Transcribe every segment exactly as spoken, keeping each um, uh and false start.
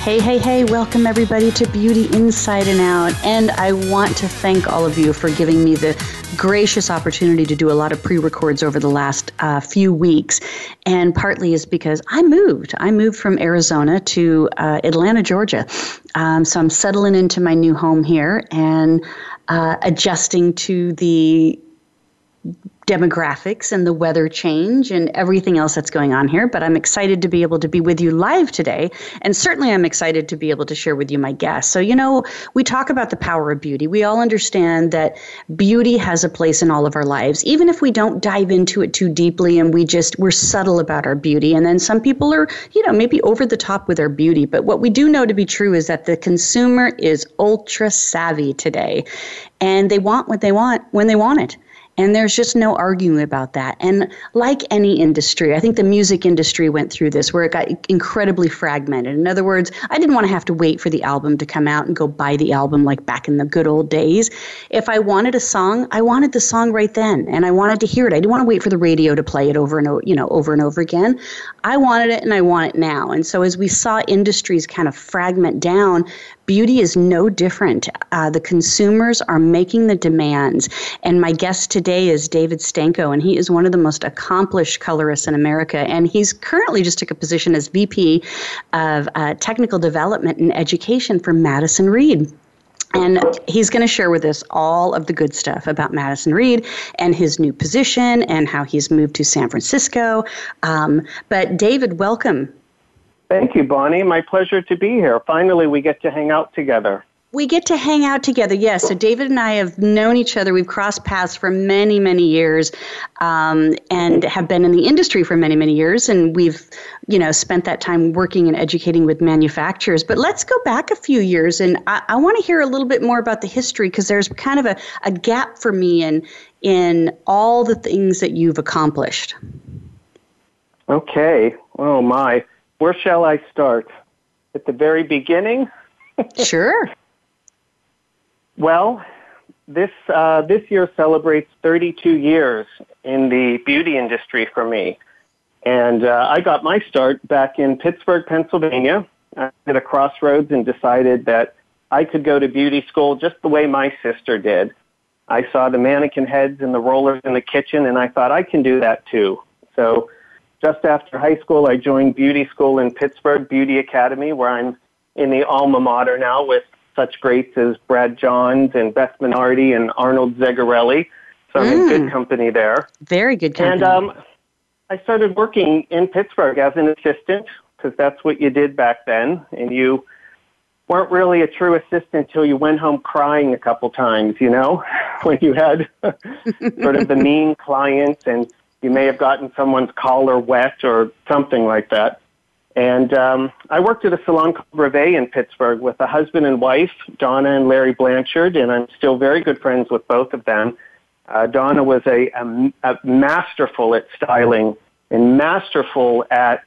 Hey, hey, hey, welcome everybody to Beauty Inside and Out. And I want to thank all of you for giving me the gracious opportunity to do a lot of pre-records over the last uh, few weeks. And partly is because I moved. I moved from Arizona to uh, Atlanta, Georgia. Um, so I'm settling into my new home here and uh, adjusting to the demographics and the weather change and everything else that's going on here. But I'm excited to be able to be with you live today. And certainly I'm excited to be able to share with you my guests. So, you know, we talk about the power of beauty. We all understand that beauty has a place in all of our lives, even if we don't dive into it too deeply and we just, we're subtle about our beauty. And then some people are, you know, maybe over the top with our beauty. But what we do know to be true is that the consumer is ultra savvy today and they want what they want when they want it. And there's just no arguing about that. And like any industry, I think the music industry went through this where it got incredibly fragmented. In other words, I didn't want to have to wait for the album to come out and go buy the album like back in the good old days. If I wanted a song, I wanted the song right then and I wanted to hear it. I didn't want to wait for the radio to play it over and over, you know, over and over again. I wanted it and I want it now. And so as we saw industries kind of fragment down, beauty is no different. Uh, the consumers are making the demands. And my guest today is David Stanko, and he is one of the most accomplished colorists in America. And he's currently just took a position as V P of uh, Technical Development and Education for Madison Reed. And he's going to share with us all of the good stuff about Madison Reed and his new position and how he's moved to San Francisco. Um, but David, welcome. Thank you, Bonnie. My pleasure to be here. Finally, we get to hang out together. We get to hang out together, yes. So David and I have known each other. We've crossed paths for many, many years um, and have been in the industry for many, many years. And we've, you know, spent that time working and educating with manufacturers. But let's go back a few years. And I, I want to hear a little bit more about the history because there's kind of a, a gap for me in, in all the things that you've accomplished. Okay. Oh, my. Where shall I start? At the very beginning? Sure. Well, this uh, this year celebrates thirty-two years in the beauty industry for me. And uh, I got my start back in Pittsburgh, Pennsylvania. I did a crossroads and decided that I could go to beauty school just the way my sister did. I saw the mannequin heads and the rollers in the kitchen, and I thought, I can do that too. So just after high school, I joined beauty school in Pittsburgh, Beauty Academy, where I'm in the alma mater now with such greats as Brad Johns and Beth Minardi and Arnold Zegarelli. So I'm mm. in good company there. Very good company. And um, I started working in Pittsburgh as an assistant because that's what you did back then. And you weren't really a true assistant until you went home crying a couple times, you know, when you had sort of the mean clients and you may have gotten someone's collar wet or something like that. And um, I worked at a salon called Brevet in Pittsburgh with a husband and wife, Donna and Larry Blanchard, and I'm still very good friends with both of them. Uh, Donna was a, a, a masterful at styling and masterful at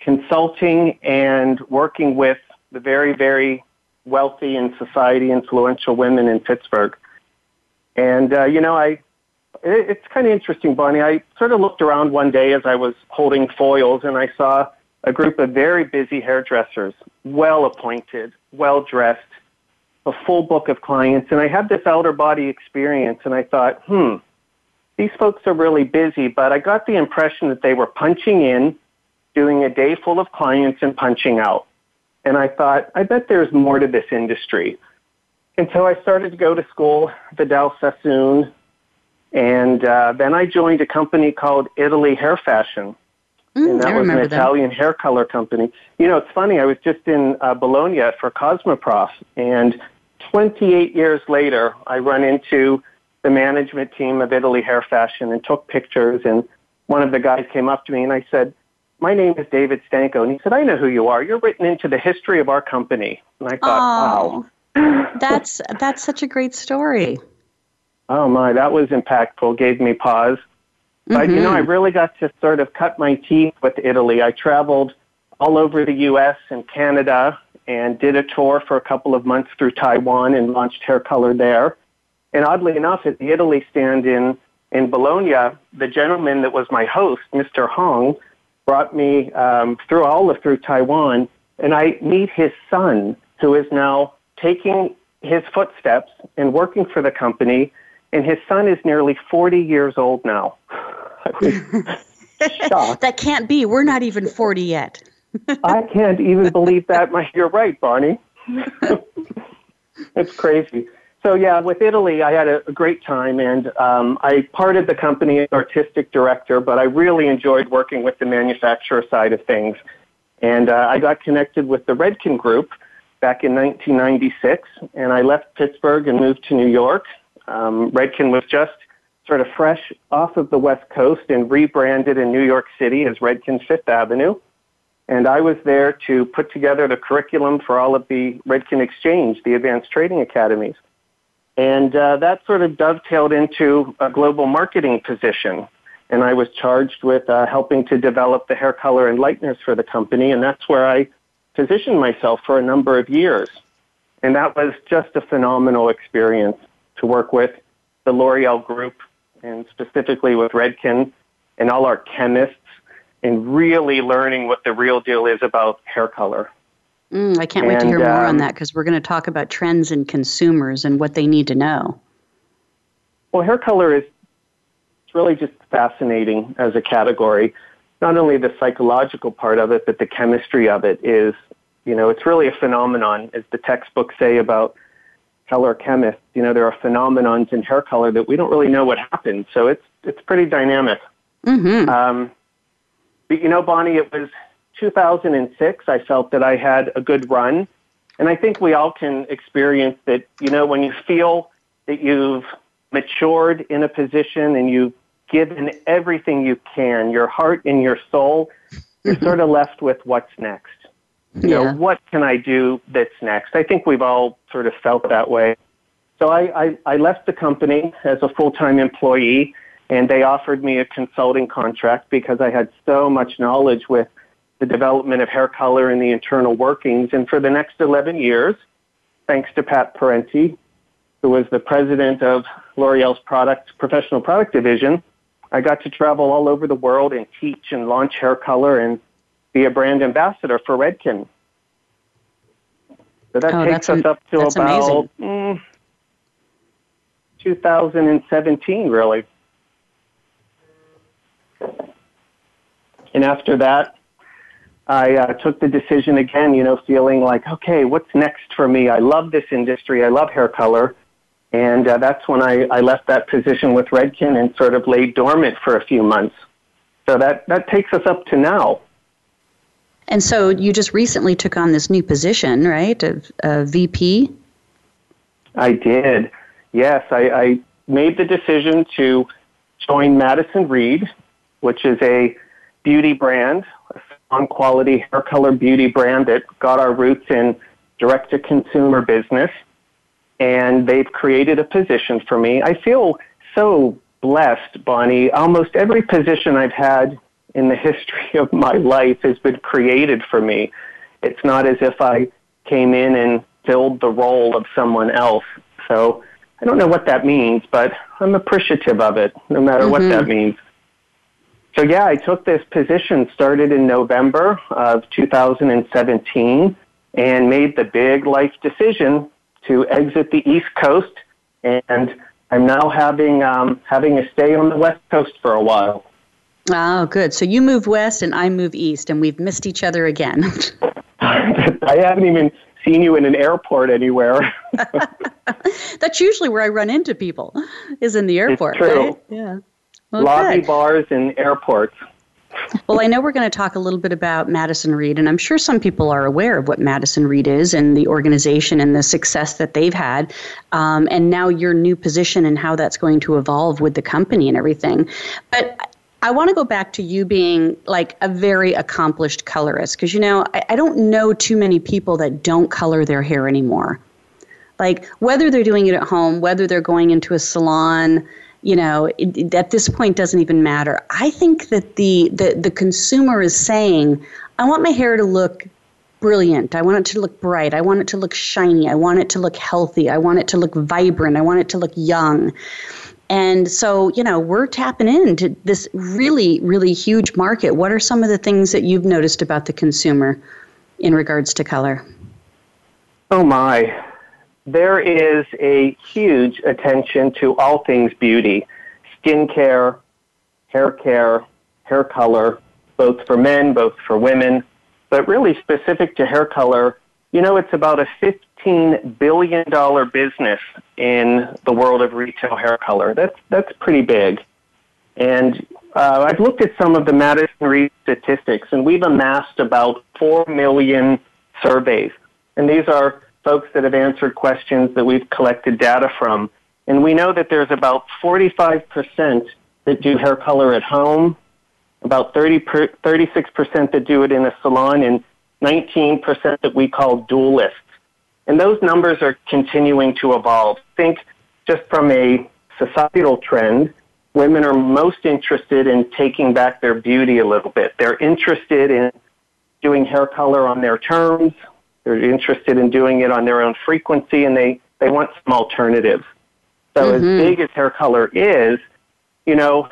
consulting and working with the very, very wealthy and society influential women in Pittsburgh. And, uh, you know, I... It's kind of interesting, Bonnie. I sort of looked around one day as I was holding foils, and I saw a group of very busy hairdressers, well-appointed, well-dressed, a full book of clients. And I had this outer body experience, and I thought, hmm, these folks are really busy. But I got the impression that they were punching in, doing a day full of clients and punching out. And I thought, I bet there's more to this industry. And so I started to go to school, Vidal Sassoon. And uh, then I joined a company called Italy Hair Fashion, mm, and that was an Italian hair color company. You know, it's funny, I was just in uh, Bologna for Cosmoprof, and twenty-eight years later, I run into the management team of Italy Hair Fashion and took pictures, and one of the guys came up to me, and I said, my name is David Stanko, and he said, I know who you are. You're written into the history of our company. And I thought, oh, wow. that's that's such a great story. oh my, that was impactful, gave me pause. But, mm-hmm. you know, I really got to sort of cut my teeth with Italy. I traveled all over the U S and Canada and did a tour for a couple of months through Taiwan and launched hair color there. And oddly enough, at the Italy stand in, in Bologna, the gentleman that was my host, Mister Hong, brought me um, through all of through Taiwan, and I meet his son, who is now taking his footsteps and working for the company, and his son is nearly forty years old now. I was shocked. That can't be. We're not even forty yet. I can't even believe that. My, you're right, Bonnie. It's crazy. So, yeah, with Italy, I had a, a great time, and um, I parted the company as artistic director, but I really enjoyed working with the manufacturer side of things. And uh, I got connected with the Redken Group back in nineteen ninety-six, and I left Pittsburgh and moved to New York. Um, Redken was just sort of fresh off of the West Coast and rebranded in New York City as Redken Fifth Avenue. And I was there to put together the curriculum for all of the Redken Exchange, the Advanced Trading Academies. And uh, that sort of dovetailed into a global marketing position. And I was charged with uh, helping to develop the hair color and lighteners for the company. And that's where I positioned myself for a number of years. And that was just a phenomenal experience to work with the L'Oreal group and specifically with Redken and all our chemists, and really learning what the real deal is about hair color. Mm, I can't and, wait to hear more um, on that, because we're going to talk about trends in consumers and what they need to know. Well, hair color is it's really just fascinating as a category. Not only the psychological part of it, but the chemistry of it is, you know, it's really a phenomenon, as the textbooks say about color chemists. You know, there are phenomenons in hair color that we don't really know what happened. So it's it's pretty dynamic. Mm-hmm. Um, but, you know, Bonnie, it was two thousand six. I felt that I had a good run. And I think we all can experience that, you know, when you feel that you've matured in a position and you've given everything you can, your heart and your soul, you're sort of left with what's next. You yeah. know, what can I do that's next? I think we've all sort of felt that way. So I, I, I left the company as a full-time employee, and they offered me a consulting contract because I had so much knowledge with the development of hair color and the internal workings. And for the next eleven years, thanks to Pat Parenti, who was the president of L'Oreal's product, professional product division, I got to travel all over the world and teach and launch hair color and be a brand ambassador for Redken. So that oh, takes us an, up to about mm, two thousand seventeen, really. And after that, I uh, took the decision again, you know, feeling like, okay, what's next for me? I love this industry. I love hair color. And uh, that's when I, I left that position with Redken and sort of laid dormant for a few months. So that, that takes us up to now. And so you just recently took on this new position, right, a, a V P? I did. Yes, I, I made the decision to join Madison Reed, which is a beauty brand, a salon-quality hair color beauty brand that got our roots in direct-to-consumer business. And they've created a position for me. I feel so blessed, Bonnie. Almost every position I've had in the history of my life has been created for me. It's not as if I came in and filled the role of someone else. So I don't know what that means, but I'm appreciative of it, no matter mm-hmm. what that means. So yeah, I took this position, started in November of two thousand seventeen, and made the big life decision to exit the East Coast, and I'm now having um, having a stay on the West Coast for a while. Oh, good. So you move west and I move east, and we've missed each other again. I haven't even seen you in an airport anywhere. That's usually where I run into people, is in the airport. It's true. Right? Yeah. Well, lobby good. Bars and airports. Well, I know we're going to talk a little bit about Madison Reed, and I'm sure some people are aware of what Madison Reed is and the organization and the success that they've had, um, and now your new position and how that's going to evolve with the company and everything. But I want to go back to you being like a very accomplished colorist, because, you know, I, I don't know too many people that don't color their hair anymore. Like, whether they're doing it at home, whether they're going into a salon, you know, it, it, at this point doesn't even matter. I think that the, the, the consumer is saying, I want my hair to look brilliant. I want it to look bright. I want it to look shiny. I want it to look healthy. I want it to look vibrant. I want it to look young. And so, you know, we're tapping into this really, really huge market. What are some of the things that you've noticed about the consumer in regards to color? Oh, my. There is a huge attention to all things beauty, skin care, hair care, hair color, both for men, both for women. But really specific to hair color, you know, it's about a fifteen billion dollars business in the world of retail hair color. That's that's pretty big. And uh, I've looked at some of the Madison Reed statistics, and we've amassed about four million surveys. And these are folks that have answered questions that we've collected data from. And we know that there's about forty-five percent that do hair color at home, about thirty-six percent that do it in a salon, and nineteen percent that we call dualists. And those numbers are continuing to evolve. Think just from a societal trend, women are most interested in taking back their beauty a little bit. They're interested in doing hair color on their terms. They're interested in doing it on their own frequency, and they, they want some alternatives. So mm-hmm. as big as hair color is, you know,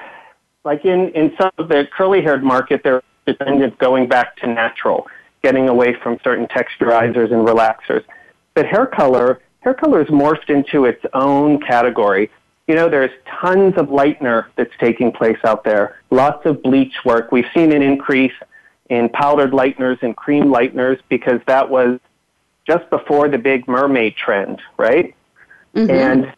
like in, in some of the curly-haired market, they're dependent going back to natural, getting away from certain texturizers and relaxers. But hair color, hair color is morphed into its own category. You know, there's tons of lightener that's taking place out there, lots of bleach work. We've seen an increase in powdered lighteners and cream lighteners because that was just before the Big Mermaid trend, right? Mm-hmm. And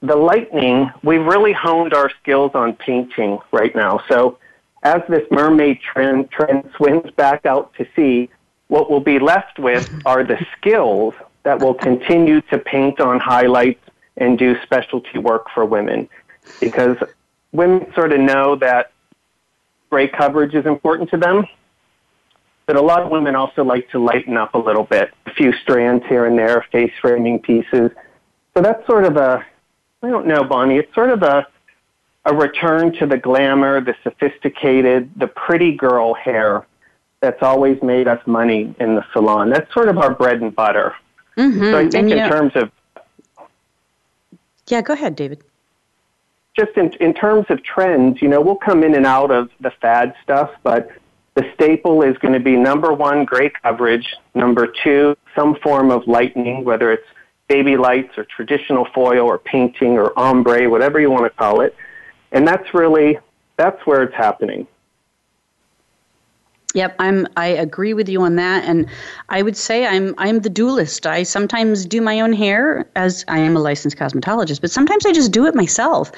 the lightening, we've really honed our skills on painting right now. So as this mermaid trend, trend swims back out to sea, what we'll be left with are the skills that will continue to paint on highlights and do specialty work for women. Because women sort of know that gray coverage is important to them, but a lot of women also like to lighten up a little bit, a few strands here and there, face framing pieces. So that's sort of a... I don't know, Bonnie. It's sort of a a return to the glamour, the sophisticated, the pretty girl hair that's always made us money in the salon. That's sort of our bread and butter. Mm-hmm. So I think in know, terms of... Yeah, go ahead, David. Just in, in terms of trends, you know, we'll come in and out of the fad stuff, but the staple is going to be number one, gray coverage. Number two, some form of lightening, whether it's baby lights or traditional foil or painting or ombre, whatever you want to call it. And that's really, that's where it's happening. Yep, I'm, I agree with you on that. And I would say I'm, I'm the dualist. I sometimes do my own hair, as I am a licensed cosmetologist, but sometimes I just do it myself.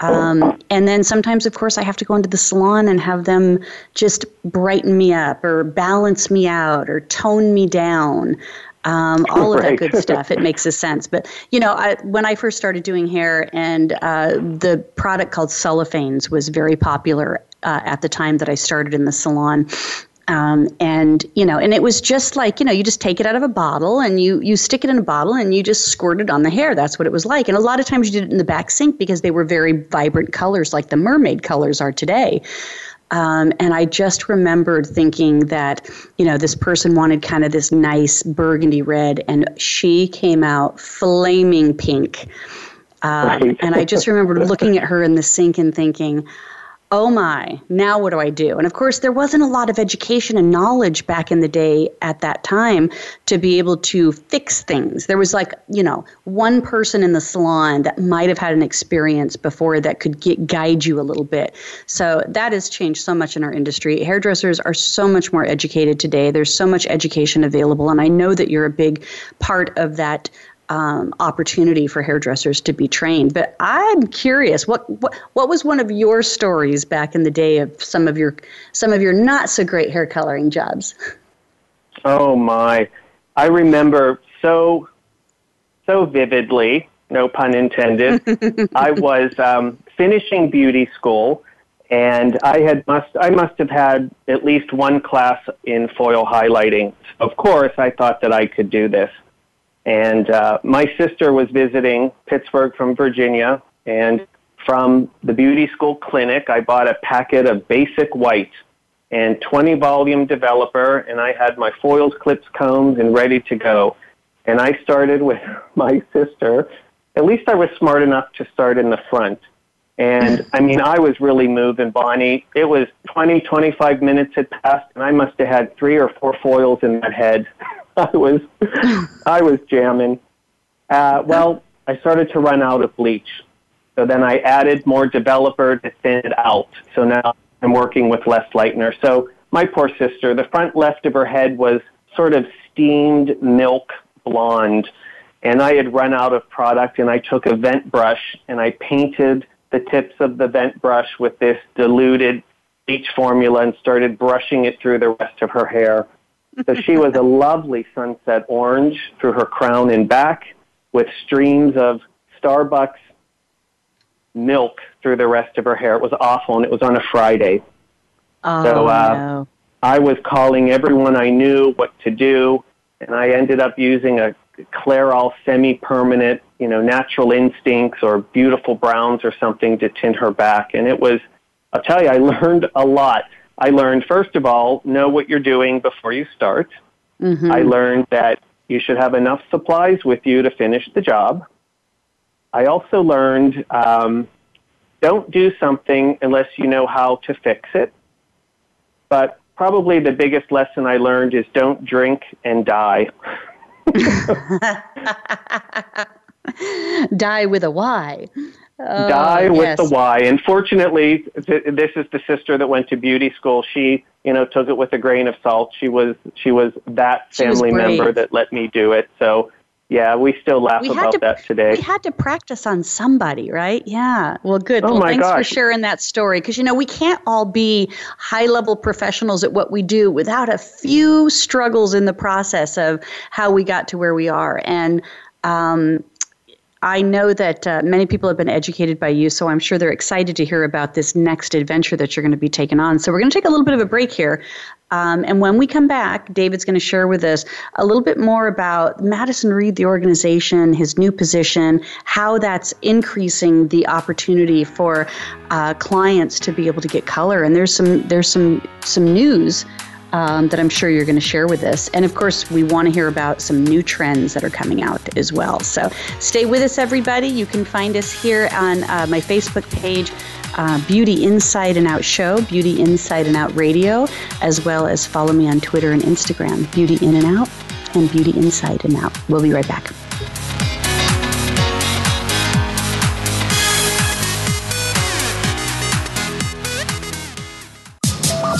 Um, and then sometimes, of course, I have to go into the salon and have them just brighten me up or balance me out or tone me down. Um, all of that good stuff. It makes a sense. But, you know, I, when I first started doing hair, and uh, the product called Cellophanes was very popular uh, at the time that I started in the salon. Um, and, you know, and it was just like, you know, you just take it out of a bottle and you, you stick it in a bottle and you just squirt it on the hair. That's what it was like. And a lot of times you did it in the back sink because they were very vibrant colors like the mermaid colors are today. Um, and I just remembered thinking that, you know, this person wanted kind of this nice burgundy red, and she came out flaming pink. Uh, and I just remembered looking at her in the sink and thinking, oh my, now what do I do? And of course, there wasn't a lot of education and knowledge back in the day at that time to be able to fix things. There was like, you know, one person in the salon that might have had an experience before that could get, guide you a little bit. So that has changed so much in our industry. Hairdressers are so much more educated today. There's so much education available. And I know that you're a big part of that Um, opportunity for hairdressers to be trained. But I'm curious, what, what what was one of your stories back in the day of some of your some of your not so great hair coloring jobs? Oh my, I remember so so vividly, no pun intended. I was um, finishing beauty school, and I had must I must have had at least one class in foil highlighting. Of course, I thought that I could do this. And uh, my sister was visiting Pittsburgh from Virginia, and from the beauty school clinic, I bought a packet of Basic White and twenty volume developer, and I had my foils, clips, combs, and ready to go. And I started with my sister. At least I was smart enough to start in the front. And, I mean, I was really moved, and Bonnie, it was twenty, twenty-five minutes had passed, and I must have had three or four foils in that head. I was I was jamming. Uh, well, I started to run out of bleach. So then I added more developer to thin it out. So now I'm working with less lightener. So my poor sister, the front left of her head was sort of steamed milk blonde. And I had run out of product, and I took a vent brush, and I painted the tips of the vent brush with this diluted bleach formula and started brushing it through the rest of her hair. So she was a lovely sunset orange through her crown and back with streams of Starbucks milk through the rest of her hair. It was awful, and it was on a Friday. Oh, so uh, no. I was calling everyone I knew what to do, and I ended up using a Clairol semi-permanent, you know, Natural Instincts or Beautiful Browns or something to tint her back. And it was, I'll tell you, I learned a lot. I learned, first of all, know what you're doing before you start. Mm-hmm. I learned that you should have enough supplies with you to finish the job. I also learned um, don't do something unless you know how to fix it. But probably the biggest lesson I learned is don't drink and die. Die with a Y. Oh, die with yes. the Y. And fortunately, th- this is the sister that went to beauty school. She, you know, took it with a grain of salt. She was she was that family was member that let me do it. So, yeah, we still laugh we about to, that today. We had to practice on somebody, right? Yeah. Well, good. Oh well, my thanks gosh. for sharing that story. Because, you know, we can't all be high-level professionals at what we do without a few struggles in the process of how we got to where we are. And, um I know that uh, many people have been educated by you, so I'm sure they're excited to hear about this next adventure that you're going to be taking on. So we're going to take a little bit of a break here. Um, and when we come back, David's going to share with us a little bit more about Madison Reed, the organization, his new position, how that's increasing the opportunity for uh, clients to be able to get color. And there's some there's some some news um, that I'm sure you're going to share with us. And of course, we want to hear about some new trends that are coming out as well. So stay with us, everybody. You can find us here on uh, my Facebook page, uh, Beauty Inside and Out Show, Beauty Inside and Out Radio, as well as follow me on Twitter and Instagram, Beauty In and Out and Beauty Inside and Out. We'll be right back.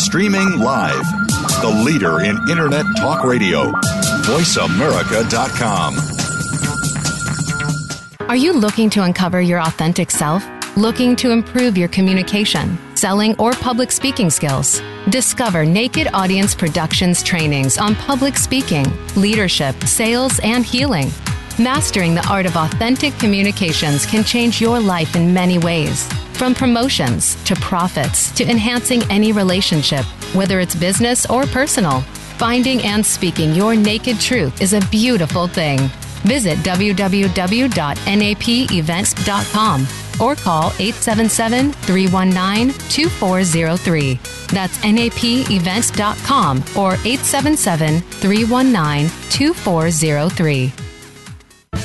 Streaming live. The leader in Internet Talk Radio, voice america dot com. Are you looking to uncover your authentic self? Looking to improve your communication, selling, or public speaking skills? Discover Naked Audience Productions trainings on public speaking, leadership, sales, and healing. Mastering the art of authentic communications can change your life in many ways. From promotions to profits to enhancing any relationship, whether it's business or personal, finding and speaking your naked truth is a beautiful thing. Visit w w w dot nap events dot com or call eight seven seven, three one nine, two four zero three. That's nap events dot com or eight seven seven, three one nine, two four zero three.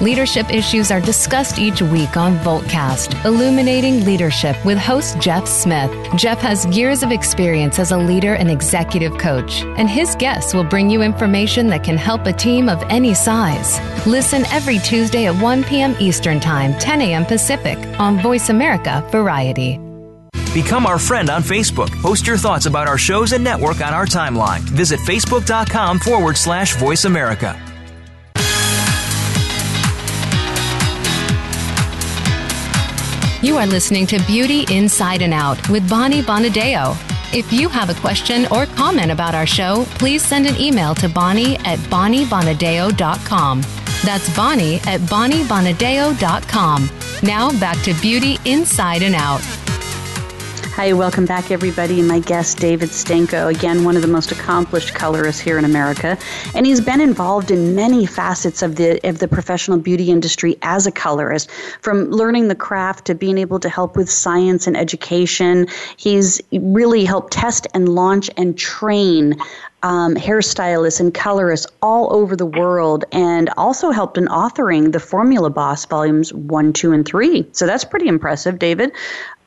Leadership issues are discussed each week on Voltcast, Illuminating Leadership with host Jeff Smith. Jeff has years of experience as a leader and executive coach, and his guests will bring you information that can help a team of any size. Listen every Tuesday at one p.m. Eastern Time, ten a.m. Pacific on Voice America Variety. Become our friend on Facebook. Post your thoughts about our shows and network on our timeline. Visit facebook.com forward slash Voice America. You are listening to Beauty Inside and Out with Bonnie Bonadeo. If you have a question or comment about our show, please send an email to Bonnie at bonnie bonadeo dot com. That's Bonnie at bonnie bonadeo dot com. Now back to Beauty Inside and Out. Hi, welcome back, everybody. My guest, David Stanko, again, one of the most accomplished colorists here in America. And he's been involved in many facets of the of the professional beauty industry as a colorist, from learning the craft to being able to help with science and education. He's really helped test and launch and train Um, hairstylists and colorists all over the world, and also helped in authoring the Formula Boss volumes one, two, and three. So that's pretty impressive, David.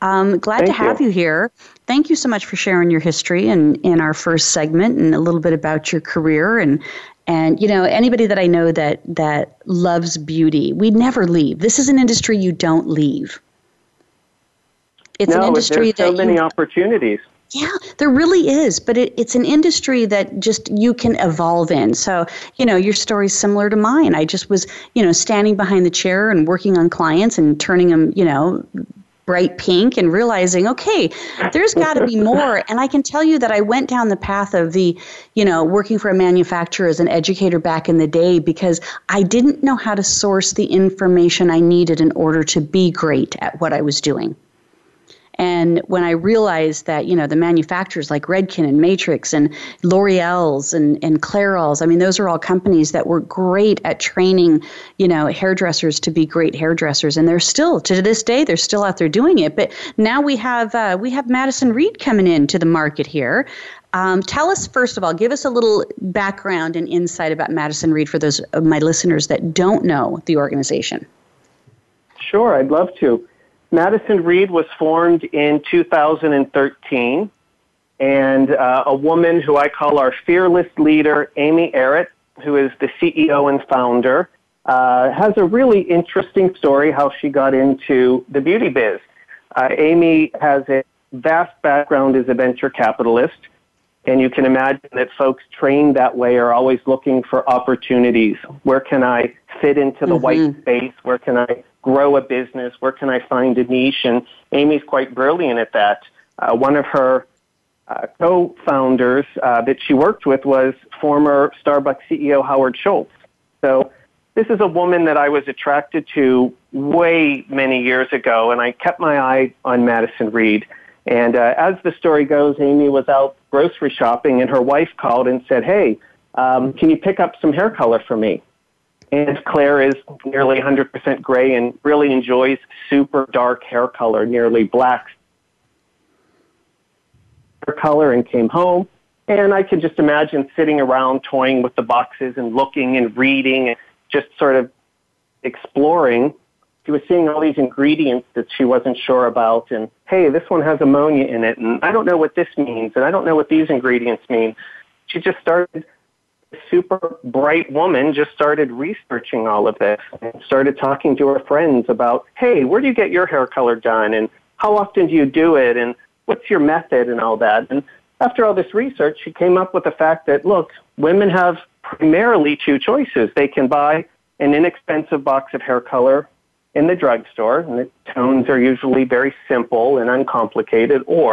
Um, glad Thank to have you. you here. Thank you so much for sharing your history and in, in our first segment, and a little bit about your career. And And, you know, anybody that I know that that loves beauty, we never leave. This is an industry you don't leave. It's no, an industry there's so that many you, opportunities. Yeah, there really is. But it, it's an industry that just you can evolve in. So, you know, your story's similar to mine. I just was, you know, standing behind the chair and working on clients and turning them, you know, bright pink, and realizing, okay, there's got to be more. And I can tell you that I went down the path of the, you know, working for a manufacturer as an educator back in the day, because I didn't know how to source the information I needed in order to be great at what I was doing. And when I realized that, you know, the manufacturers like Redken and Matrix and L'Oreal's and, and Clairol's, I mean, those are all companies that were great at training, you know, hairdressers to be great hairdressers. And they're still, to this day, they're still out there doing it. But now we have uh, we have Madison Reed coming into the market here. Um, tell us, first of all, give us a little background and insight about Madison Reed for those of my listeners that don't know the organization. Sure, I'd love to. Madison Reed was formed in two thousand thirteen, and uh, a woman who I call our fearless leader, Amy Errett, who is the C E O and founder, uh, has a really interesting story how she got into the beauty biz. Uh, Amy has a vast background as a venture capitalist, and you can imagine that folks trained that way are always looking for opportunities. Where can I fit into the mm-hmm. white space? Where can I grow a business? Where can I find a niche? And Amy's quite brilliant at that. Uh, one of her uh, co-founders uh, that she worked with was former Starbucks C E O Howard Schultz. So this is a woman that I was attracted to way many years ago, and I kept my eye on Madison Reed. And uh, as the story goes, Amy was out grocery shopping, and her wife called and said, hey, um, can you pick up some hair color for me? And Claire is nearly one hundred percent gray and really enjoys super dark hair color, nearly black hair color, and came home. And I could just imagine sitting around toying with the boxes and looking and reading and just sort of exploring. She was seeing all these ingredients that she wasn't sure about, and, hey, this one has ammonia in it, and I don't know what this means, and I don't know what these ingredients mean. She just started... super bright woman just started researching all of this and started talking to her friends about, hey, where do you get your hair color done, and how often do you do it, and what's your method, and all that. And after all this research, she came up with the fact that, look, women have primarily two choices. They can buy an inexpensive box of hair color in the drugstore, and the tones are usually very simple and uncomplicated, or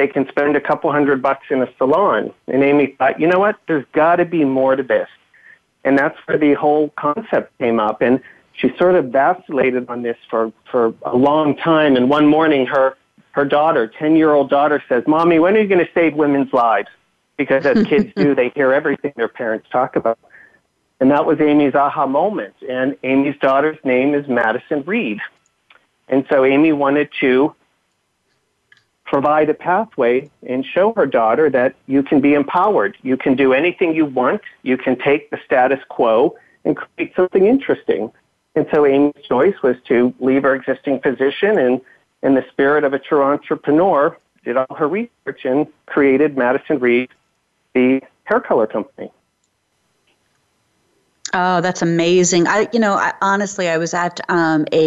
they can spend a couple hundred bucks in a salon. And Amy thought, you know what, there's got to be more to this. And that's where the whole concept came up. And she sort of vacillated on this for, for a long time. And one morning, her, her daughter, ten-year-old daughter, says, Mommy, when are you going to save women's lives? Because as kids do, they hear everything their parents talk about. And that was Amy's aha moment. And Amy's daughter's name is Madison Reed. And so Amy wanted to provide a pathway and show her daughter that you can be empowered. You can do anything you want. You can take the status quo and create something interesting. And so Amy's choice was to leave her existing position, and in the spirit of a true entrepreneur, did all her research and created Madison Reed, the hair color company. Oh, that's amazing. I, you know, I, honestly, I was at um, a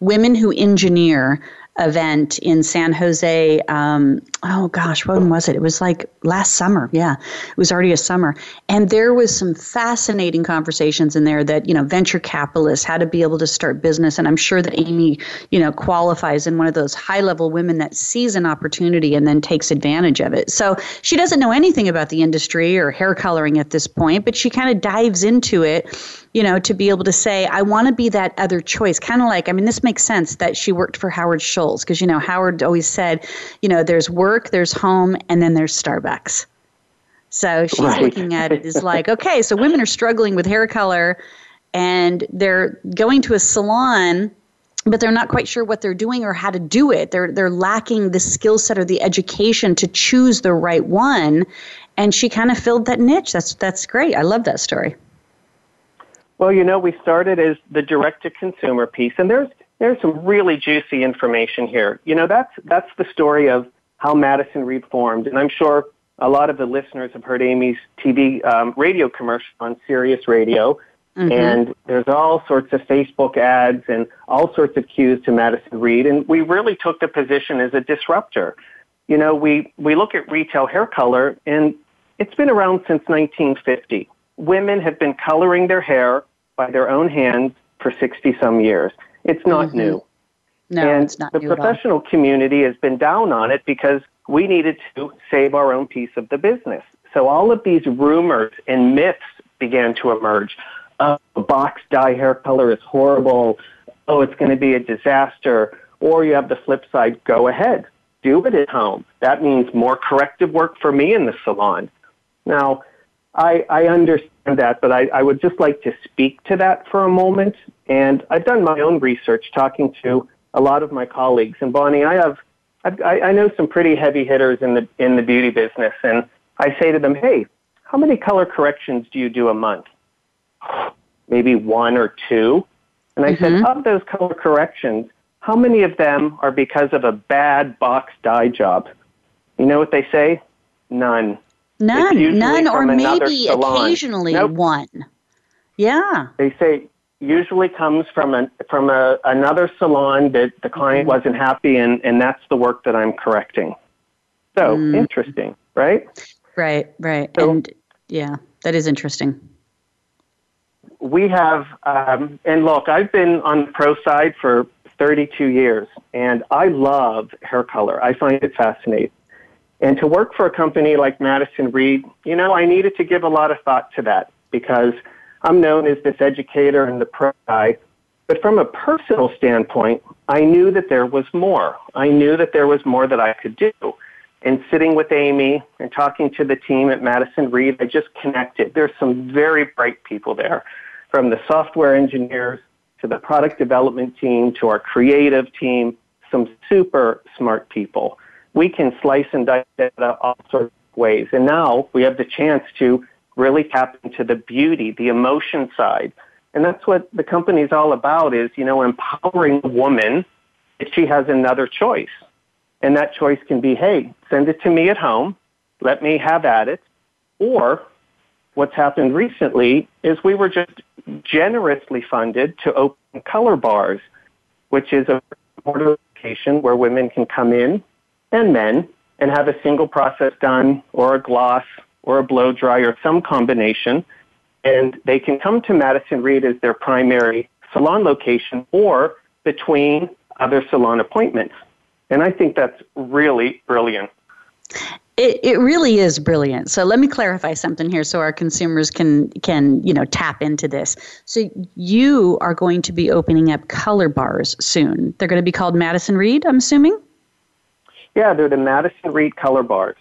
Women Who Engineer event in San Jose. Um, oh, gosh, when was it? It was like last summer. Yeah, it was already a summer. And there was some fascinating conversations in there that, you know, venture capitalists, how to be able to start business. And I'm sure that Amy, you know, qualifies in one of those high-level women that sees an opportunity and then takes advantage of it. So she doesn't know anything about the industry or hair coloring at this point, but she kind of dives into it you know, to be able to say, I want to be that other choice. Kind of like, I mean, this makes sense that she worked for Howard Schultz because, you know, Howard always said, you know, there's work, there's home, and then there's Starbucks. So she's right. looking at it as like, okay, so women are struggling with hair color and they're going to a salon, but they're not quite sure what they're doing or how to do it. They're they're lacking the skill set or the education to choose the right one. And she kind of filled that niche. That's that's great. I love that story. Well, you know, we started as the direct-to-consumer piece, and there's there's some really juicy information here. You know, that's that's the story of how Madison Reed formed, and I'm sure a lot of the listeners have heard Amy's T V um, radio commercial on Sirius Radio, mm-hmm. and there's all sorts of Facebook ads and all sorts of cues to Madison Reed, and we really took the position as a disruptor. You know, we, we look at retail hair color, and it's been around since nineteen fifty. Women have been coloring their hair by their own hands for sixty-some years. It's not mm-hmm. new. No, and it's not new at all. The professional community has been down on it because we needed to save our own piece of the business. So all of these rumors and myths began to emerge. Oh, box dye hair color is horrible. Oh, it's going to be a disaster. Or you have the flip side, go ahead. Do it at home. That means more corrective work for me in the salon. Now, I, I understand that, but I, I would just like to speak to that for a moment. And I've done my own research talking to a lot of my colleagues. And Bonnie, I have, I've, I know some pretty heavy hitters in the in the beauty business. And I say to them, hey, how many color corrections do you do a month? Maybe one or two. And I mm-hmm. said, of those color corrections, how many of them are because of a bad box dye job? You know what they say? None. None, none, or maybe salon. Occasionally nope. one. Yeah. They say usually comes from a, from a, another salon that the client mm-hmm. wasn't happy in, and that's the work that I'm correcting. So mm. interesting, right? Right, right. So, and yeah, that is interesting. We have, um, and look, I've been on the pro side for thirty-two years, and I love hair color. I find it fascinating. And to work for a company like Madison Reed, you know, I needed to give a lot of thought to that because I'm known as this educator and the pro guy. But from a personal standpoint, I knew that there was more. I knew that there was more that I could do. And sitting with Amy and talking to the team at Madison Reed, I just connected. There's some very bright people there, from the software engineers to the product development team to our creative team, some super smart people. We can slice and dice data all sorts of ways. And now we have the chance to really tap into the beauty, the emotion side. And that's what the company is all about is, you know, empowering a woman if she has another choice. And that choice can be, hey, send it to me at home. Let me have at it. Or what's happened recently is we were just generously funded to open color bars, which is a location where women can come in and men, and have a single process done, or a gloss, or a blow dry, or some combination, and they can come to Madison Reed as their primary salon location, or between other salon appointments. And I think that's really brilliant. It it really is brilliant. So let me clarify something here, so our consumers can can you know tap into this. So you are going to be opening up color bars soon. They're going to be called Madison Reed, I'm assuming. Yeah, they're the Madison Reed color bars.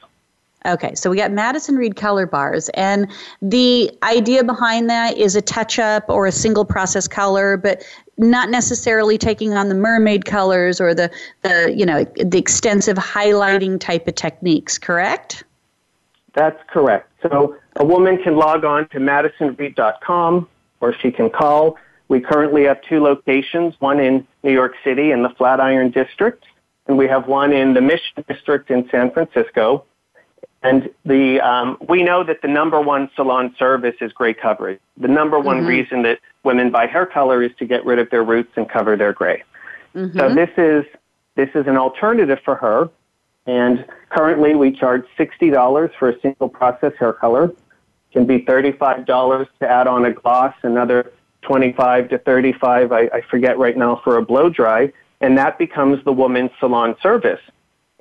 Okay, so we got Madison Reed color bars, and the idea behind that is a touch-up or a single process color, but not necessarily taking on the mermaid colors or the, the you know the extensive highlighting type of techniques, correct? That's correct. So a woman can log on to madison reed dot com, or she can call. We currently have two locations, one in New York City in the Flatiron District, and we have one in the Mission District in San Francisco. And the um, we know that the number one salon service is gray coverage. The number one mm-hmm. reason that women buy hair color is to get rid of their roots and cover their gray. Mm-hmm. So this is this is an alternative for her. And currently we charge sixty dollars for a single process hair color. It can be thirty-five dollars to add on a gloss, another twenty-five to thirty-five, I, I forget right now, for a blow dry. And that becomes the woman's salon service.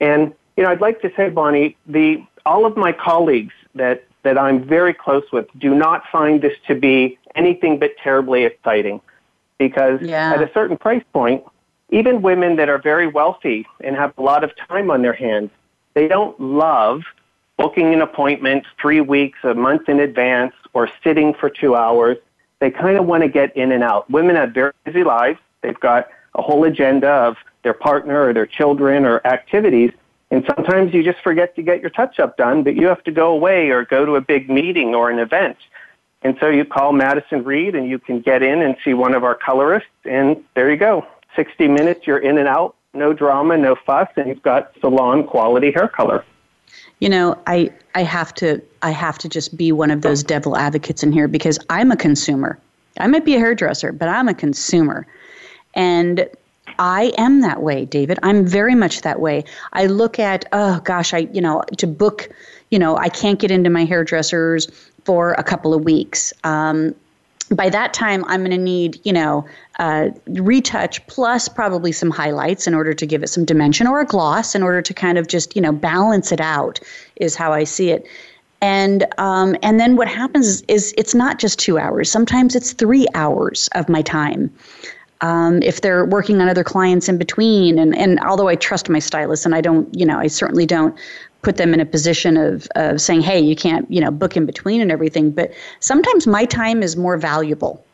And, you know, I'd like to say, Bonnie, the all of my colleagues that that I'm very close with do not find this to be anything but terribly exciting. Because yeah. at a certain price point, even women that are very wealthy and have a lot of time on their hands, they don't love booking an appointment three weeks, a month in advance, or sitting for two hours. They kind of want to get in and out. Women have very busy lives. They've got a whole agenda of their partner or their children or activities. And sometimes you just forget to get your touch-up done, but you have to go away or go to a big meeting or an event. And so you call Madison Reed, and you can get in and see one of our colorists, and there you go. sixty minutes, you're in and out, no drama, no fuss, and you've got salon-quality hair color. You know, I I have to I have to just be one of those devil advocates in here because I'm a consumer. I might be a hairdresser, but I'm a consumer. And I am that way, David. I'm very much that way. I look at, oh, gosh, I, you know, to book, you know, I can't get into my hairdressers for a couple of weeks. Um, by that time, I'm going to need, you know, uh, retouch plus probably some highlights in order to give it some dimension or a gloss in order to kind of just, you know, balance it out is how I see it. And um, and then what happens is, is it's not just two hours. Sometimes it's three hours of my time. Um, if they're working on other clients in between, and, and although I trust my stylist and I don't, you know, I certainly don't put them in a position of, of saying, hey, you can't, you know, book in between and everything. But sometimes my time is more valuable.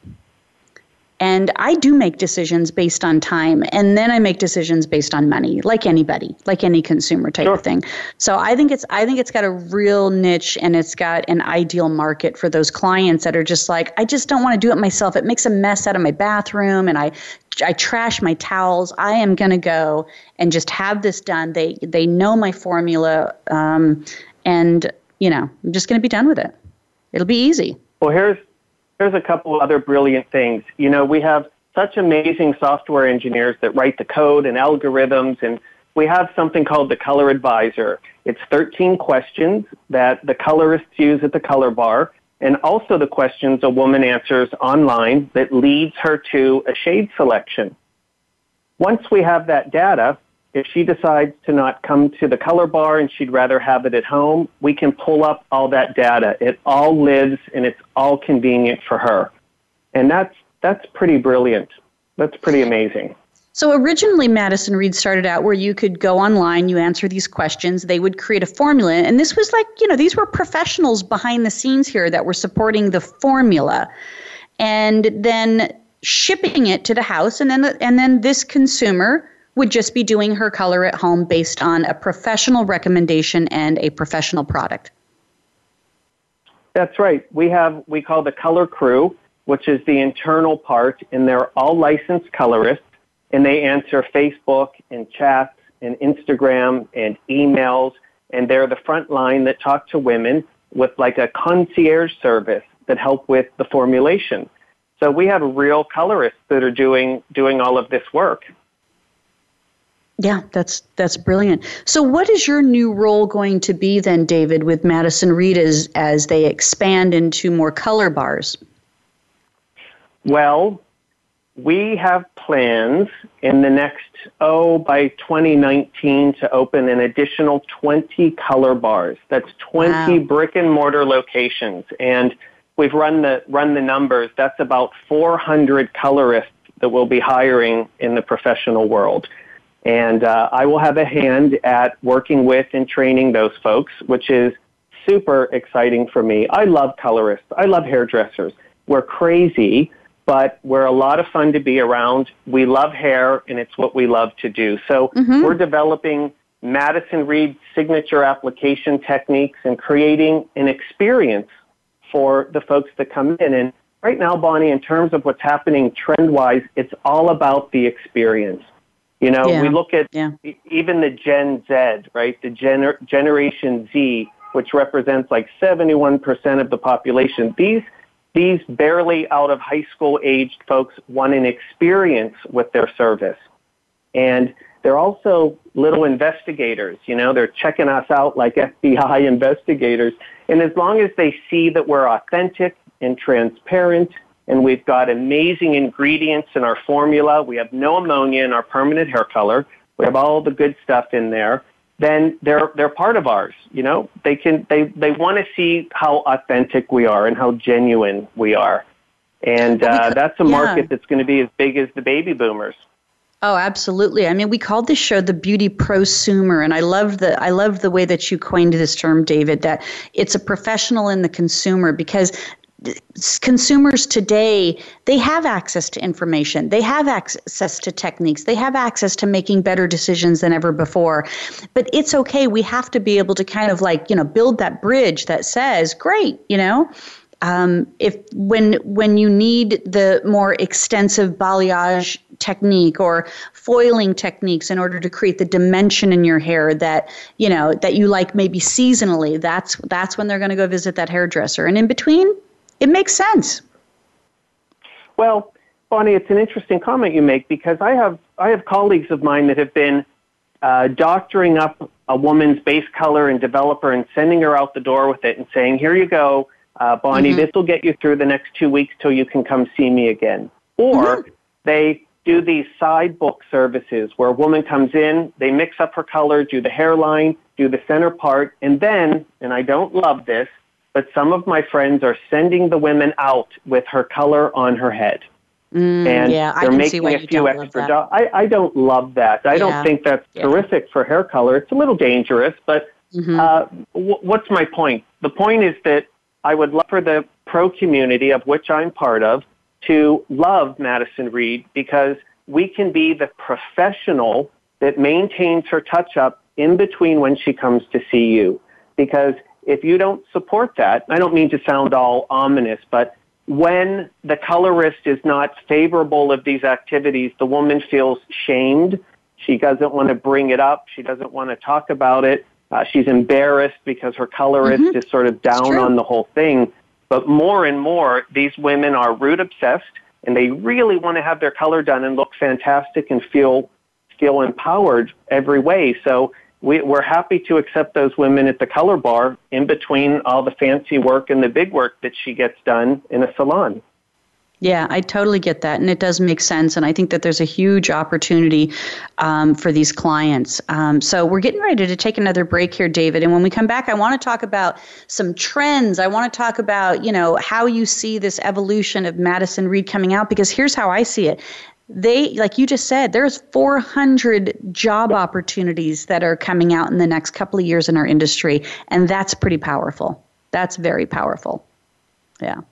And I do make decisions based on time. And then I make decisions based on money, like anybody, like any consumer type sure. of thing. So I think it's, I think it's got a real niche and it's got an ideal market for those clients that are just like, I just don't want to do it myself. It makes a mess out of my bathroom and I, I trash my towels. I am going to go and just have this done. They, they know my formula. Um, and you know, I'm just going to be done with it. It'll be easy. Well, here's, Here's a couple other brilliant things. You know, we have such amazing software engineers that write the code and algorithms, and we have something called the Color Advisor. It's thirteen questions that the colorists use at the color bar, and also the questions a woman answers online that leads her to a shade selection. Once we have that data, if she decides to not come to the color bar and she'd rather have it at home, we can pull up all that data. It all lives and it's all convenient for her. And that's that's pretty brilliant. That's pretty amazing. So originally, Madison Reed started out where you could go online, you answer these questions, they would create a formula. And this was like, you know, these were professionals behind the scenes here that were supporting the formula. And then shipping it to the house. And then the, and then this consumer would just be doing her color at home based on a professional recommendation and a professional product. That's right. We have, we call the color crew, which is the internal part, and they're all licensed colorists, and they answer Facebook and chats and Instagram and emails, and they're the front line that talk to women with like a concierge service that help with the formulation. So we have real colorists that are doing, doing all of this work. Yeah, that's that's brilliant. So what is your new role going to be then, David, with Madison Reed as, as they expand into more color bars? Well, we have plans in the next, oh, by twenty nineteen to open an additional twenty color bars. That's twenty wow. brick and mortar locations. And we've run the run the numbers. That's about four hundred colorists that we'll be hiring in the professional world. And uh, I will have a hand at working with and training those folks, which is super exciting for me. I love colorists. I love hairdressers. We're crazy, but we're a lot of fun to be around. We love hair, and it's what we love to do. So mm-hmm. we're developing Madison Reed signature application techniques and creating an experience for the folks that come in. And right now, Bonnie, in terms of what's happening trend-wise, it's all about the experience. You know, yeah, we look at yeah. even the Gen Z, right? The gener- Generation Z, which represents like seventy-one percent of the population. These these barely out of high school aged folks want an experience with their service. And they're also little investigators, you know, they're checking us out like F B I investigators. And as long as they see that we're authentic and transparent, and we've got amazing ingredients in our formula. We have no ammonia in our permanent hair color. We have all the good stuff in there. then they're they're part of ours. You know, they can they they want to see how authentic we are and how genuine we are, and uh, that's a market yeah. that's going to be as big as the baby boomers. Oh, absolutely. I mean, we called this show the beauty prosumer, and I love the I love the way that you coined this term, David, that it's a professional and the consumer, because consumers today, they have access to information. They have access to techniques. They have access to making better decisions than ever before. But it's okay. We have to be able to kind of like, you know, build that bridge that says, great, you know, Um, if when when you need the more extensive balayage technique or foiling techniques in order to create the dimension in your hair that you know that you like maybe seasonally, that's that's when they're going to go visit that hairdresser. And in between, it makes sense. Well, Bonnie, it's an interesting comment you make, because I have I have colleagues of mine that have been uh, doctoring up a woman's base color and developer and sending her out the door with it and saying, "Here you go. Uh, Bonnie, mm-hmm. this will get you through the next two weeks till you can come see me again." Or mm-hmm. they do these side book services where a woman comes in, they mix up her color, do the hairline, do the center part, and then, and I don't love this, but some of my friends are sending the women out with her color on her head. Mm, and yeah, they're I can making see why a you few don't extra dollars. I, I don't love that. I yeah. don't think that's yeah. terrific for hair color. It's a little dangerous, but mm-hmm. uh, w- what's my point? The point is that I would love for the pro community, of which I'm part of, to love Madison Reed, because we can be the professional that maintains her touch-up in between when she comes to see you. Because if you don't support that, I don't mean to sound all ominous, but when the colorist is not favorable of these activities, the woman feels shamed. She doesn't want to bring it up. She doesn't want to talk about it. Uh, she's embarrassed because her colorist mm-hmm. is sort of down on the whole thing. But more and more, these women are root obsessed, and they really want to have their color done and look fantastic and feel feel empowered every way. So we, we're happy to accept those women at the color bar in between all the fancy work and the big work that she gets done in a salon. Yeah, I totally get that. And it does make sense. And I think that there's a huge opportunity um, for these clients. Um, so we're getting ready to take another break here, David. And when we come back, I want to talk about some trends. I want to talk about, you know, how you see this evolution of Madison Reed coming out, because here's how I see it. They, like you just said, there's four hundred job opportunities that are coming out in the next couple of years in our industry. And that's pretty powerful. That's very powerful. Yeah.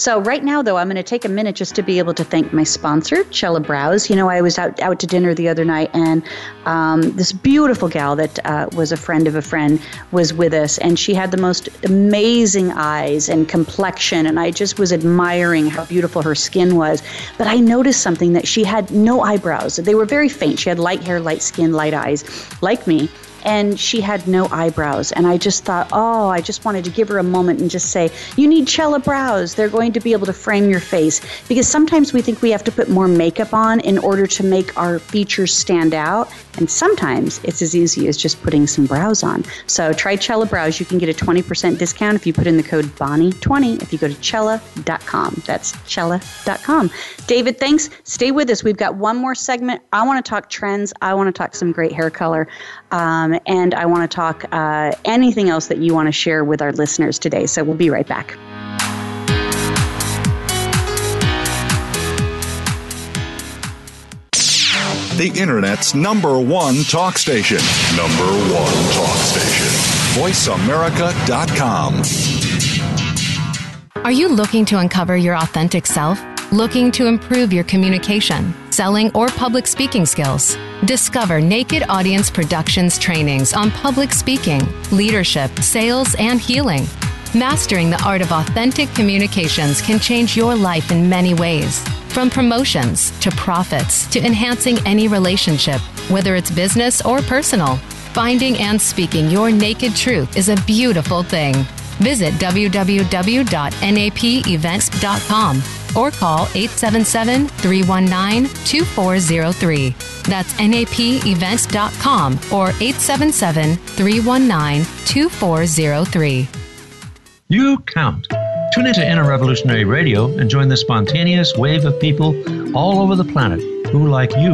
So right now, though, I'm going to take a minute just to be able to thank my sponsor, Chella Brows. You know, I was out, out to dinner the other night, and um, this beautiful gal that uh, was a friend of a friend was with us, and she had the most amazing eyes and complexion, and I just was admiring how beautiful her skin was. But I noticed something, that she had no eyebrows. They were very faint. She had light hair, light skin, light eyes, like me. And she had no eyebrows. And I just thought, oh, I just wanted to give her a moment and just say, you need Chella Brows. They're going to be able to frame your face. Because sometimes we think we have to put more makeup on in order to make our features stand out. And sometimes it's as easy as just putting some brows on. So try Chella Brows. You can get a twenty percent discount if you put in the code Bonnie twenty if you go to Chella dot com. That's Chella dot com. David, thanks. Stay with us. We've got one more segment. I want to talk trends. I want to talk some great hair color. Um, Um, and I want to talk uh, anything else that you want to share with our listeners today. So we'll be right back. The Internet's number one talk station. Number one talk station. voice america dot com. Are you looking to uncover your authentic self? Looking to improve your communication, selling, or public speaking skills? Discover Naked Audience Productions trainings on public speaking, leadership, sales, and healing. Mastering the art of authentic communications can change your life in many ways, from promotions to profits to enhancing any relationship, whether it's business or personal. Finding and speaking your naked truth is a beautiful thing. Visit w w w dot nap events dot com. or call eight seven seven, three one nine, two four zero three. That's nap events dot com or eight seven seven, three one nine, two four zero three. You count. Tune into Inner Revolutionary Radio and join the spontaneous wave of people all over the planet who, like you,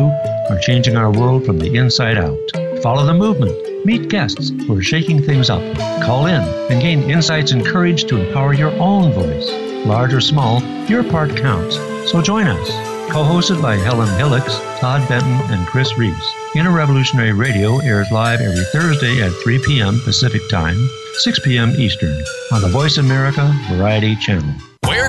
are changing our world from the inside out. Follow the movement. Meet guests who are shaking things up. Call in and gain insights and courage to empower your own voice. Large or small, your part counts. So join us. Co-hosted by Helen Hillocks, Todd Benton, and Chris Reeves. Interrevolutionary Radio airs live every Thursday at three p.m. Pacific Time, six p.m. Eastern, on the Voice America Variety Channel. Where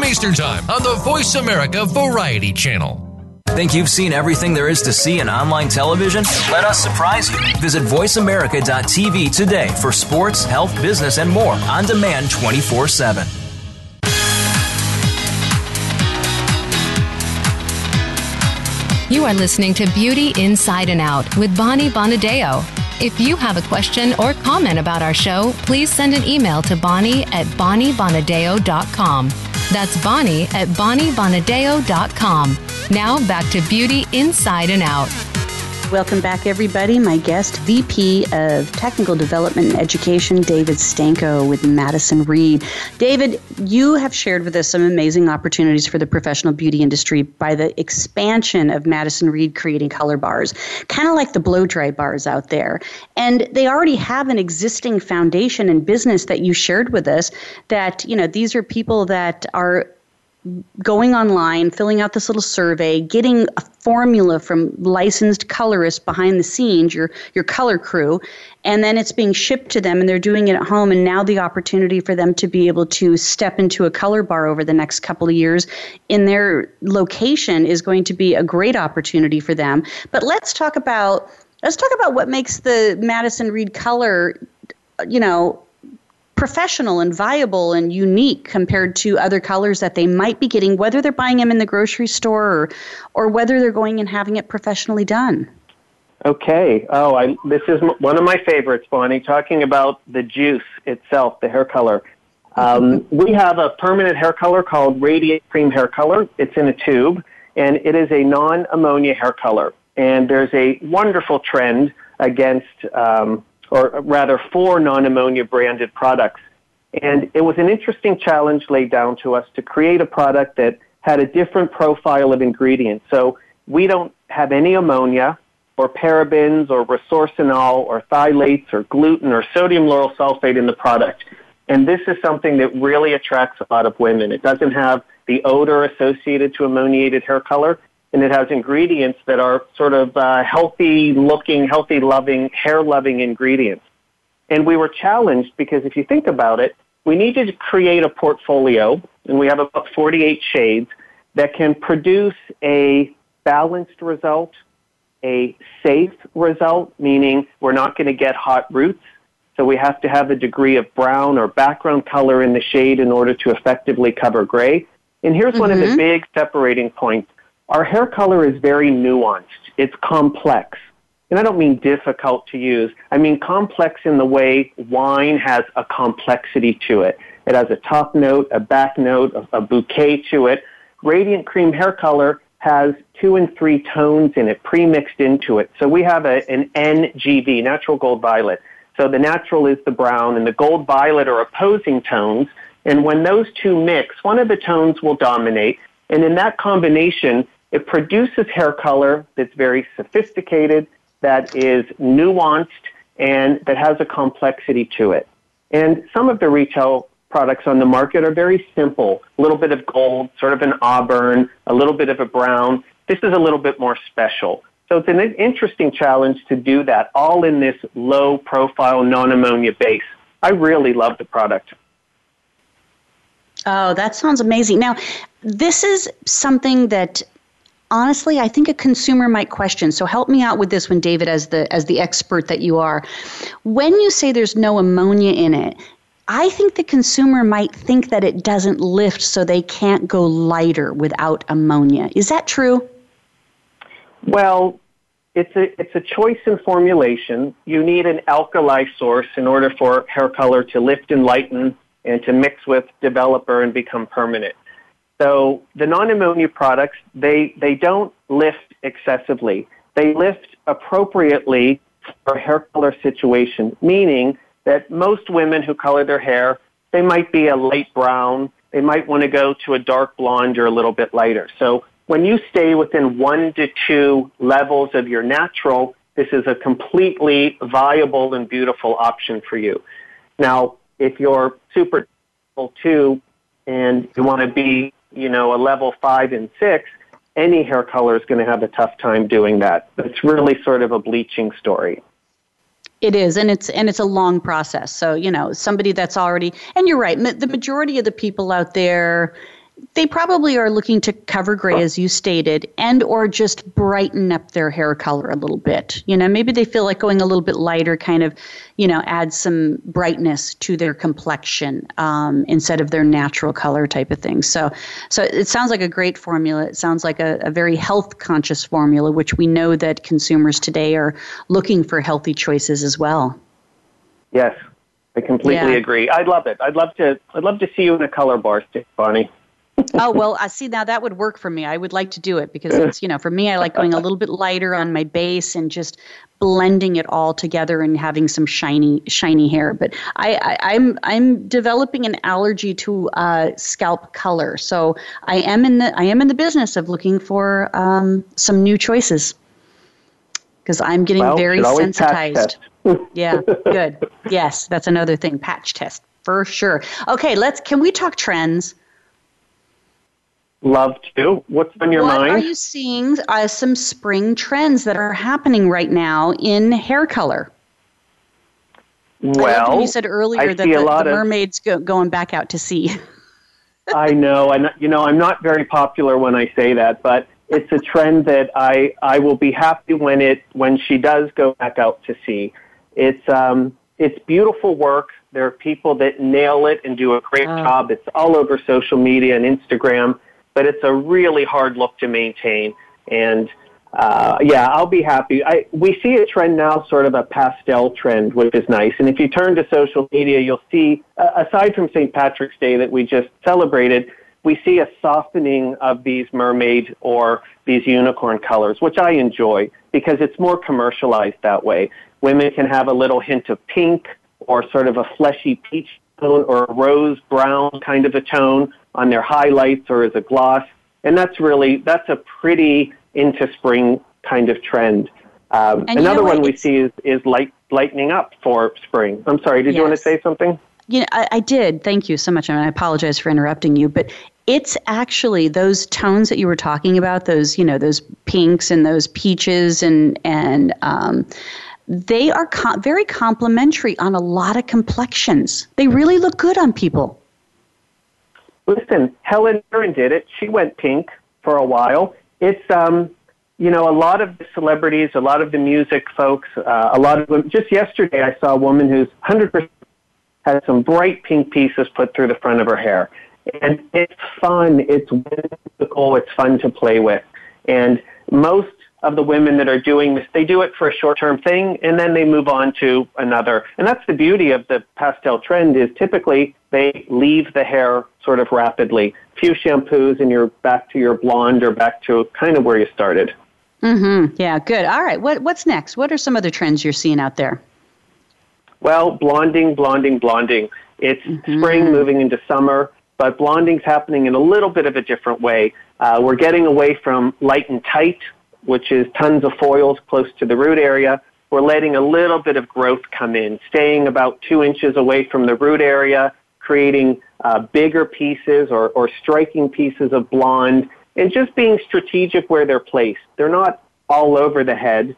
Eastern Time on the Voice America Variety Channel. Think you've seen everything there is to see in online television? Let us surprise you. Visit voice america dot t v today for sports, health, business, and more on demand twenty-four seven. You are listening to Beauty Inside and Out with Bonnie Bonadeo. If you have a question or comment about our show, please send an email to Bonnie at bonnie bonadeo dot com. That's Bonnie at bonnie bonadeo dot com. Now back to Beauty Inside and Out. Welcome back, everybody. My guest, V P of Technical Development and Education, David Stanko with Madison Reed. David, you have shared with us some amazing opportunities for the professional beauty industry by the expansion of Madison Reed creating color bars, kind of like the blow-dry bars out there. And they already have an existing foundation and business that you shared with us that, you know, these are people that are going online, filling out this little survey, getting a formula from licensed colorists behind the scenes, your your color crew, and then it's being shipped to them and they're doing it at home, and now the opportunity for them to be able to step into a color bar over the next couple of years in their location is going to be a great opportunity for them. But let's talk about let's talk about what makes the Madison Reed color, you know, professional and viable and unique compared to other colors that they might be getting, whether they're buying them in the grocery store or, or whether they're going and having it professionally done. Okay. Oh, I, this is one of my favorites, Bonnie, talking about the juice itself, the hair color. Um, mm-hmm. We have a permanent hair color called Radiate Cream Hair Color. It's in a tube, and it is a non-ammonia hair color. And there's a wonderful trend against um or rather four non-ammonia branded products. And it was an interesting challenge laid down to us to create a product that had a different profile of ingredients. So we don't have any ammonia or parabens or resorcinol or phthalates or gluten or sodium lauryl sulfate in the product. And this is something that really attracts a lot of women. It doesn't have the odor associated to ammoniated hair color, and it has ingredients that are sort of uh, healthy-looking, healthy-loving, hair-loving ingredients. And we were challenged because if you think about it, we needed to create a portfolio, and we have about forty-eight shades, that can produce a balanced result, a safe result, meaning we're not going to get hot roots, so we have to have a degree of brown or background color in the shade in order to effectively cover gray. And here's mm-hmm. one of the big separating points. Our hair color is very nuanced. It's complex. And I don't mean difficult to use. I mean complex in the way wine has a complexity to it. It has a top note, a back note, a, a bouquet to it. Radiant Cream Hair Color has two and three tones in it, pre-mixed into it. So we have a, an N G V, natural gold violet. So the natural is the brown, and the gold violet are opposing tones. And when those two mix, one of the tones will dominate. And in that combination, it produces hair color that's very sophisticated, that is nuanced, and that has a complexity to it. And some of the retail products on the market are very simple, a little bit of gold, sort of an auburn, a little bit of a brown. This is a little bit more special. So it's an interesting challenge to do that, all in this low-profile, non-ammonia base. I really love the product. Oh, that sounds amazing. Now, this is something that, honestly, I think a consumer might question. So help me out with this one, David, as the as the expert that you are. When you say there's no ammonia in it, I think the consumer might think that it doesn't lift, so they can't go lighter without ammonia. Is that true? Well, It's a, it's a choice in formulation. You need an alkali source in order for hair color to lift and lighten and to mix with, developer, and become permanent. So the non-ammonia products, they, they don't lift excessively. They lift appropriately for a hair color situation, meaning that most women who color their hair, they might be a light brown. They might want to go to a dark blonde or a little bit lighter. So when you stay within one to two levels of your natural, this is a completely viable and beautiful option for you. Now, if you're super level two and you want to be, you know, a level five and six, any hair color is going to have a tough time doing that. It's really sort of a bleaching story. It is, and it's and it's a long process. So, you know, somebody that's already, and you're right, ma- the majority of the people out there, they probably are looking to cover gray, as you stated, and or just brighten up their hair color a little bit. You know, maybe they feel like going a little bit lighter kind of, you know, adds some brightness to their complexion um, instead of their natural color type of thing. So so it sounds like a great formula. It sounds like a, a very health-conscious formula, which we know that consumers today are looking for healthy choices as well. Yes, I completely yeah. agree. I'd love it. I'd love to I'd love to see you in a color bar, Bonnie. Oh, well, I see. Now that would work for me. I would like to do it because it's, you know, for me, I like going a little bit lighter on my base and just blending it all together and having some shiny, shiny hair. But I, I, I'm I'm developing an allergy to uh, scalp color, so I am in the I am in the business of looking for um, some new choices because I'm getting well, very sensitized. Yeah, good. Yes, that's another thing. Patch test for sure. Okay, let's. Can we talk trends? Love to. What's on your what mind? Are you seeing uh, some spring trends that are happening right now in hair color? Well, I you said earlier I that the, the mermaids go, going back out to sea. I know, and you know, I'm not very popular when I say that, but it's a trend that I I will be happy when it when she does go back out to sea. It's um it's beautiful work. There are people that nail it and do a great oh. job. It's all over social media and Instagram. But it's a really hard look to maintain. And, uh, yeah, I'll be happy. I, we see a trend now, sort of a pastel trend, which is nice. And if you turn to social media, you'll see, uh, aside from Saint Patrick's Day that we just celebrated, we see a softening of these mermaid or these unicorn colors, which I enjoy because it's more commercialized that way. Women can have a little hint of pink or sort of a fleshy peach tone or a rose brown kind of a tone on their highlights or as a gloss. And that's really, that's a pretty into spring kind of trend. Um, another one we see is, is light, lightening up for spring. I'm sorry, did yes. you want to say something? Yeah, I, I did. Thank you so much. I mean, I apologize for interrupting you, but it's actually those tones that you were talking about, those, you know, those pinks and those peaches and, and, um, they are com- very complimentary on a lot of complexions. They really look good on people. Listen, Helen Mirren did it. She went pink for a while. It's, um, you know, a lot of the celebrities, a lot of the music folks, uh, a lot of them. Just yesterday, I saw a woman who's one hundred percent had some bright pink pieces put through the front of her hair. And it's fun. It's whimsical. It's fun to play with. And most of the women that are doing this, they do it for a short-term thing, and then they move on to another. And that's the beauty of the pastel trend is typically they leave the hair sort of rapidly. A few shampoos and you're back to your blonde or back to kind of where you started. Mm-hmm. Yeah, good. All right. What What's next? What are some other trends you're seeing out there? Well, blonding, blonding, blonding. It's mm-hmm. spring moving into summer, but blonding's happening in a little bit of a different way. Uh, we're getting away from light and tight, which is tons of foils close to the root area. We're letting a little bit of growth come in, staying about two inches away from the root area, creating uh, bigger pieces or, or striking pieces of blonde, and just being strategic where they're placed. They're not all over the head,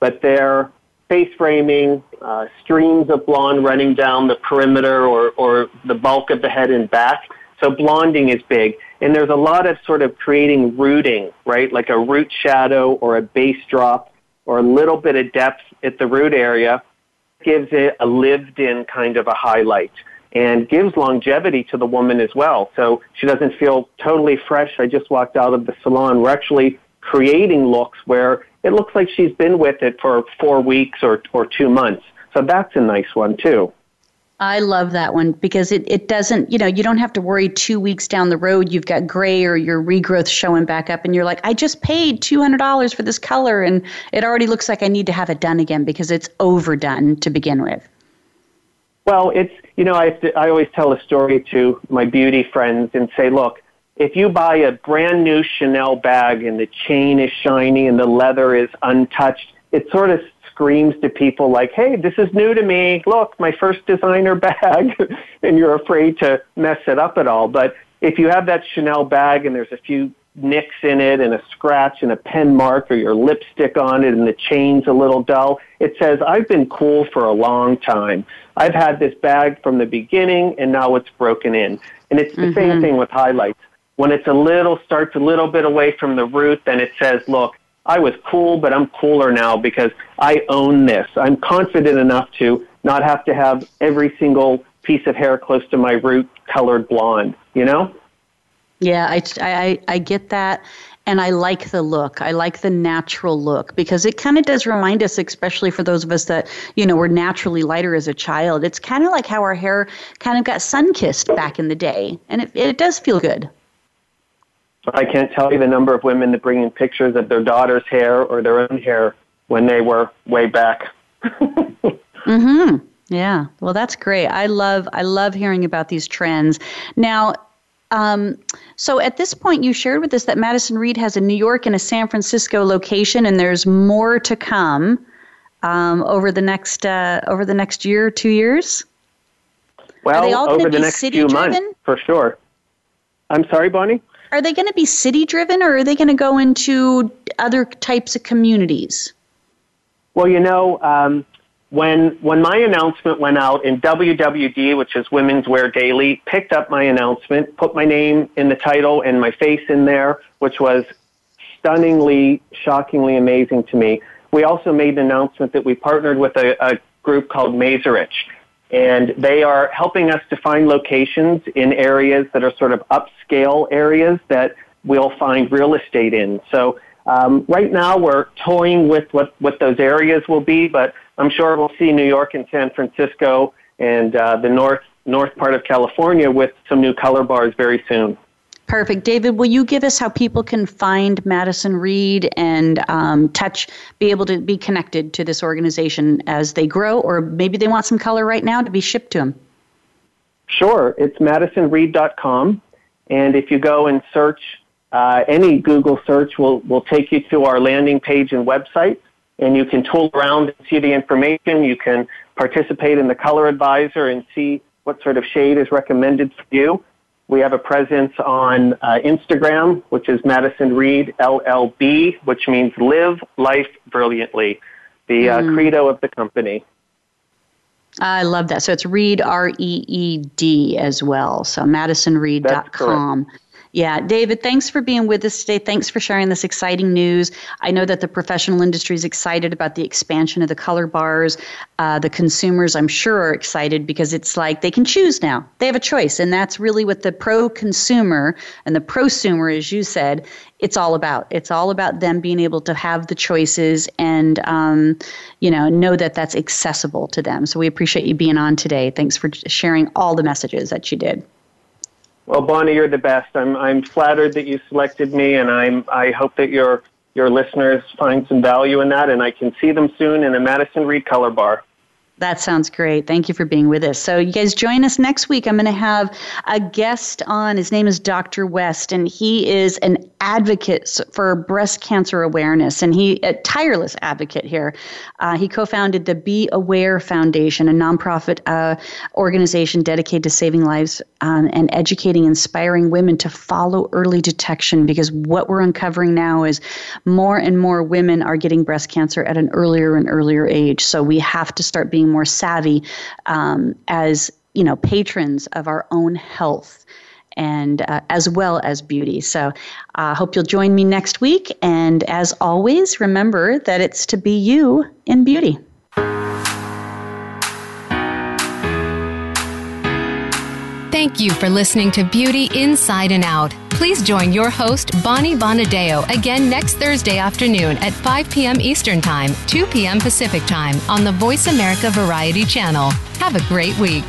but they're face framing, uh, streams of blonde running down the perimeter or, or the bulk of the head and back. So blonding is big. And there's a lot of sort of creating rooting, right? Like a root shadow or a base drop or a little bit of depth at the root area gives it a lived-in kind of a highlight and gives longevity to the woman as well. So she doesn't feel totally fresh. I just walked out of the salon. We're actually creating looks where it looks like she's been with it for four weeks or, or two months. So that's a nice one, too. I love that one because it, it doesn't, you know, you don't have to worry two weeks down the road you've got gray or your regrowth showing back up and you're like, I just paid two hundred dollars for this color and it already looks like I need to have it done again because it's overdone to begin with. Well, it's, you know, I, I always tell a story to my beauty friends and say, look, if you buy a brand new Chanel bag and the chain is shiny and the leather is untouched, it sort of screams to people like, hey, this is new to me. Look, my first designer bag. And you're afraid to mess it up at all. But if you have that Chanel bag and there's a few nicks in it and a scratch and a pen mark or your lipstick on it and the chain's a little dull, it says, I've been cool for a long time. I've had this bag from the beginning and now it's broken in. And it's the mm-hmm. same thing with highlights. When it's a little, starts a little bit away from the root, then it says, look, I was cool, but I'm cooler now because I own this. I'm confident enough to not have to have every single piece of hair close to my root colored blonde, you know? Yeah, I, I, I get that. And I like the look. I like the natural look because it kind of does remind us, especially for those of us that, you know, were naturally lighter as a child. It's kind of like how our hair kind of got sun-kissed back in the day. And it, it does feel good. I can't tell you the number of women that bring in pictures of their daughter's hair or their own hair when they were way back. mm-hmm. Yeah. Well, that's great. I love I love hearing about these trends. Now, um, so at this point, you shared with us that Madison Reed has a New York and a San Francisco location, and there's more to come um, over the next uh, over the next year, two years. Well, are they all over the next few months, for sure. I'm sorry, Bonnie? Are they going to be city-driven, or are they going to go into other types of communities? Well, you know, um, when when my announcement went out, and W W D, which is Women's Wear Daily, picked up my announcement, put my name in the title and my face in there, which was stunningly, shockingly amazing to me. We also made an announcement that we partnered with a, a group called Mazerich, and they are helping us to find locations in areas that are sort of upscale areas that we'll find real estate in. So um, right now we're toying with what, what those areas will be, but I'm sure we'll see New York and San Francisco and uh, the north north part of California with some new color bars very soon. Perfect. David, will you give us how people can find Madison Reed and um, touch, be able to be connected to this organization as they grow, or maybe they want some color right now to be shipped to them? Sure. It's madison reed dot com. And if you go and search, uh, any Google search will, will take you to our landing page and website, and you can tool around and see the information. You can participate in the color advisor and see what sort of shade is recommended for you. We have a presence on uh, Instagram, which is Madison Reed L L B, which means live life brilliantly, the uh, mm. credo of the company. I love that. So it's Reed, R E E D as well. So madison reed dot com. Yeah. David, thanks for being with us today. Thanks for sharing this exciting news. I know that the professional industry is excited about the expansion of the color bars. Uh, the consumers, I'm sure, are excited because it's like they can choose now. They have a choice. And that's really what the pro-consumer and the prosumer, as you said, it's all about. It's all about them being able to have the choices and, um, you know, know that that's accessible to them. So we appreciate you being on today. Thanks for sharing all the messages that you did. Well, Bonnie, you're the best. I'm I'm flattered that you selected me, and I'm I hope that your your listeners find some value in that, and I can see them soon in a Madison Reed color bar. That sounds great. Thank you for being with us. So you guys join us next week. I'm going to have a guest on. His name is Doctor West, and he is an advocate for breast cancer awareness, and he a tireless advocate here. Uh, he co-founded the Be Aware Foundation, a nonprofit uh, organization dedicated to saving lives um, and educating, inspiring women to follow early detection, because what we're uncovering now is more and more women are getting breast cancer at an earlier and earlier age. So we have to start being more savvy um, as, you know, patrons of our own health and uh, as well as beauty. So I uh, hope you'll join me next week. And as always, remember that it's to be you in beauty. Thank you for listening to Beauty Inside and Out. Please join your host, Bonnie Bonadeo, again next Thursday afternoon at five p.m. Eastern Time, two p.m. Pacific Time on the Voice America Variety Channel. Have a great week.